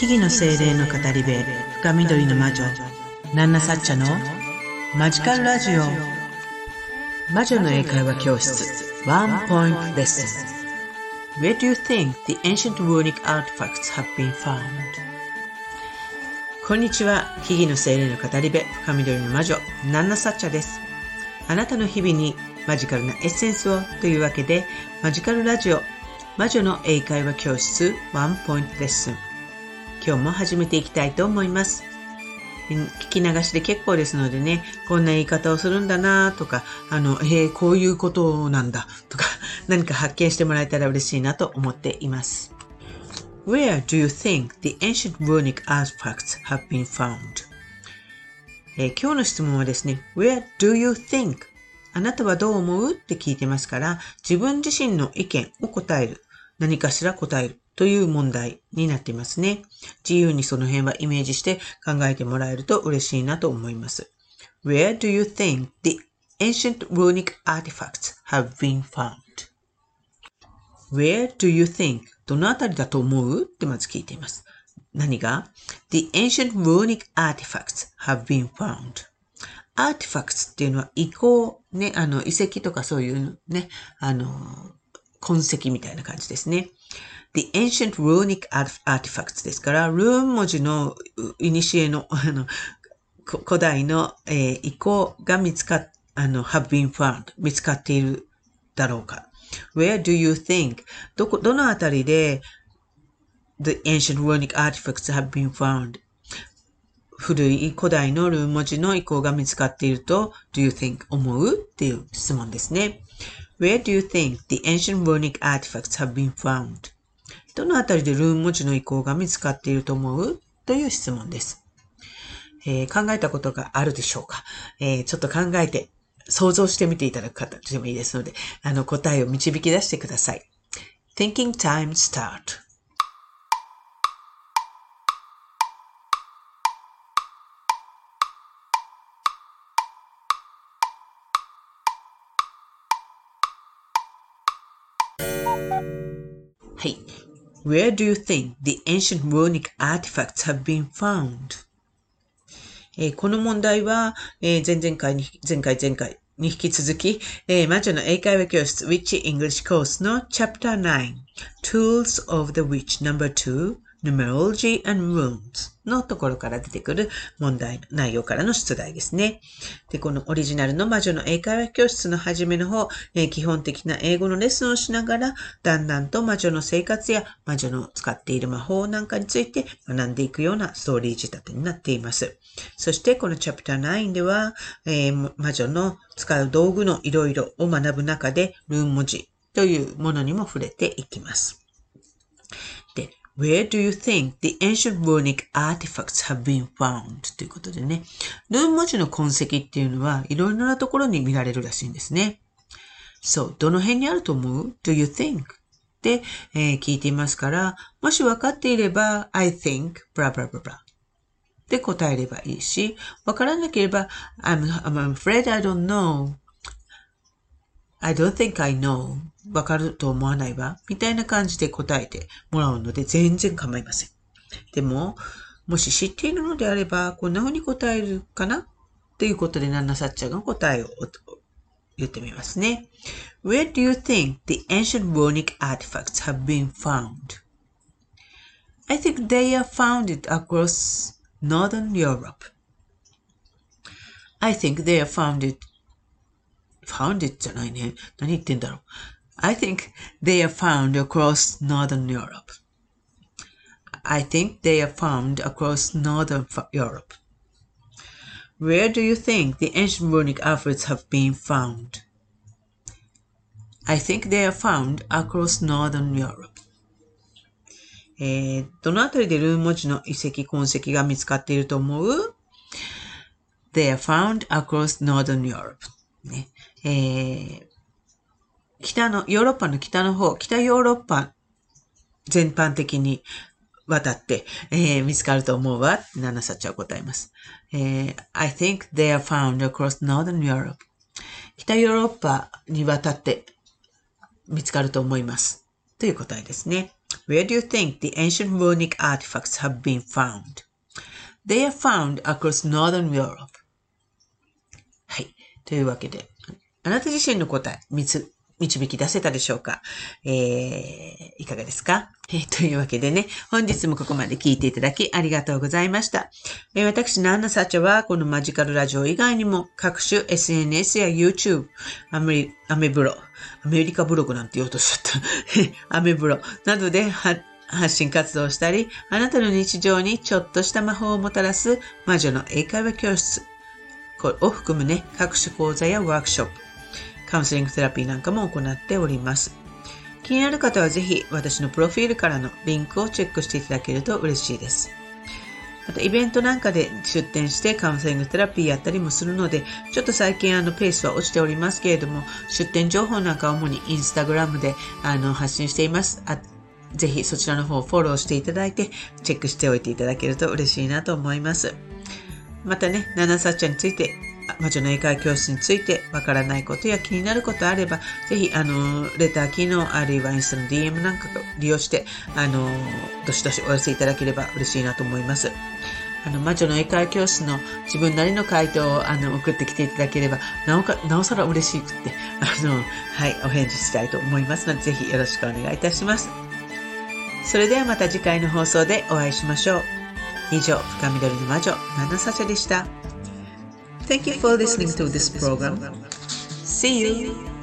木々の精霊の語り部、深緑の魔女ナンナサッチャのマジカルラジオ。魔女の英会話教室ワンポイントレッスン。 Where do you think the ancient runic artifacts have been found? こんにちは、木々の精霊の語り部、深緑の魔女ナンナサッチャです。あなたの日々にマジカルなエッセンスをというわけで、マジカルラジオ魔女の英会話教室ワンポイントレッスン、今日も始めていきたいと思います。聞き流しで結構ですのでね、こんな言い方をするんだなとか、こういうことなんだとか、何か発見してもらえたら嬉しいなと思っています。 Where do you think the ancient runic artifacts have been found? 今日の質問はですね、 Where do you think? あなたはどう思うって聞いてますから、自分自身の意見を答える、何かしら答えるという問題になっていますね。自由にその辺はイメージして考えてもらえると嬉しいなと思います。Where do you think the ancient runic artifacts have been found? Where do you think? どのあたりだと思うってまず聞いています。何が The ancient runic artifacts have been found.アーティファクツっていうのは遺構、ね、遺跡とかそういうね、痕跡みたいな感じですね。The ancient runic artifacts ですから、ルーン文字の古の古代の、遺構がhave been found 見つかっているだろうか。Where do you think? どのあたりで The ancient runic artifacts have been found?古い古代のルーン文字の遺構が見つかっていると Do you think? 思うっていう質問ですね。Where do you think the ancient runic artifacts have been found? どのあたりでルーン文字の遺構が見つかっていると思うという質問です。考えたことがあるでしょうか？ちょっと考えて想像してみていただく形でもいいですので、答えを導き出してください。Thinking time start.はい。Where do you think the ancient runic artifacts have been found? この問題は、前回に引き続き、魔女の英会話教室 Witchy English Course の Chapter 9 Tools of the Witch No.2 Numerology and Runes のところから出てくる問題、内容からの出題ですね。で、このオリジナルの魔女の英会話教室の初めの方、基本的な英語のレッスンをしながら、だんだんと魔女の生活や魔女の使っている魔法なんかについて学んでいくようなストーリー仕立てになっています。そして、このチャプター9では、魔女の使う道具のいろいろを学ぶ中で、ルーン文字というものにも触れていきます。Where do you think the ancient runic artifacts have been found? ということでね、ルーン文字の痕跡っていうのはいろいろなところに見られるらしいんですね。So, どの辺にあると思う ?Do you think? って、聞いていますから、もし分かっていれば I think blah blah blah blah って答えればいいし、分からなければ I'm afraid I don't know. I don't think I know.わかると思わないわみたいな感じで答えてもらうので全然構いません。でも、もし知っているのであればこんな風に答えるかなっていうことで、ナンナサッチャの答えを言ってみますね。Where do you think the ancient runic artifacts have been found? I think they are found across northern Europe. I think they are found it じゃないね。何言ってんだろう。I think they are found across Northern Europe. I think they are found across Northern Europe. Where do you think the ancient runic artifacts have been found? I think they are found across Northern Europe. どのあたりでルーン文字の遺跡、痕跡が見つかっていると思う They are found across Northern Europe. ね。ヨーロッパの北の方、北ヨーロッパ全般的に渡って、見つかると思うわってナナサッチャは答えます。I think they are found across Northern Europe. 北ヨーロッパに渡って見つかると思います。という答えですね。Where do you think the ancient runic artifacts have been found? They are found across Northern Europe. はい。というわけで、あなた自身の答え、導き出せたでしょうか？いかがですか？というわけでね、本日もここまで聞いていただきありがとうございました。私、ナンナサチャは、このマジカルラジオ以外にも、各種 SNS や YouTube、アメリカブログなんて言おうとしちゃった。アメブロなどで発信活動をしたり、あなたの日常にちょっとした魔法をもたらす魔女の英会話教室を含むね、各種講座やワークショップ、カウンセリングセラピーなんかも行っております。気になる方はぜひ私のプロフィールからのリンクをチェックしていただけると嬉しいです。またイベントなんかで出展してカウンセリングセラピーやったりもするので、ちょっと最近ペースは落ちておりますけれども、出展情報なんかは主にインスタグラムで発信しています。ぜひそちらの方をフォローしていただいて、チェックしておいていただけると嬉しいなと思います。またね、ナナサッチャについて、魔女の英会話教室についてわからないことや気になることあれば、ぜひレター機能あるいはインスタの DM なんかを利用してどしどしお寄せいただければ嬉しいなと思います。魔女の英会話教室の自分なりの回答を送ってきていただければなおさら嬉しくってはい、お返事したいと思いますので、ぜひよろしくお願いいたします。それではまた次回の放送でお会いしましょう。以上、深緑の魔女ナナサチャでした。Thank you for listening to this program. See you.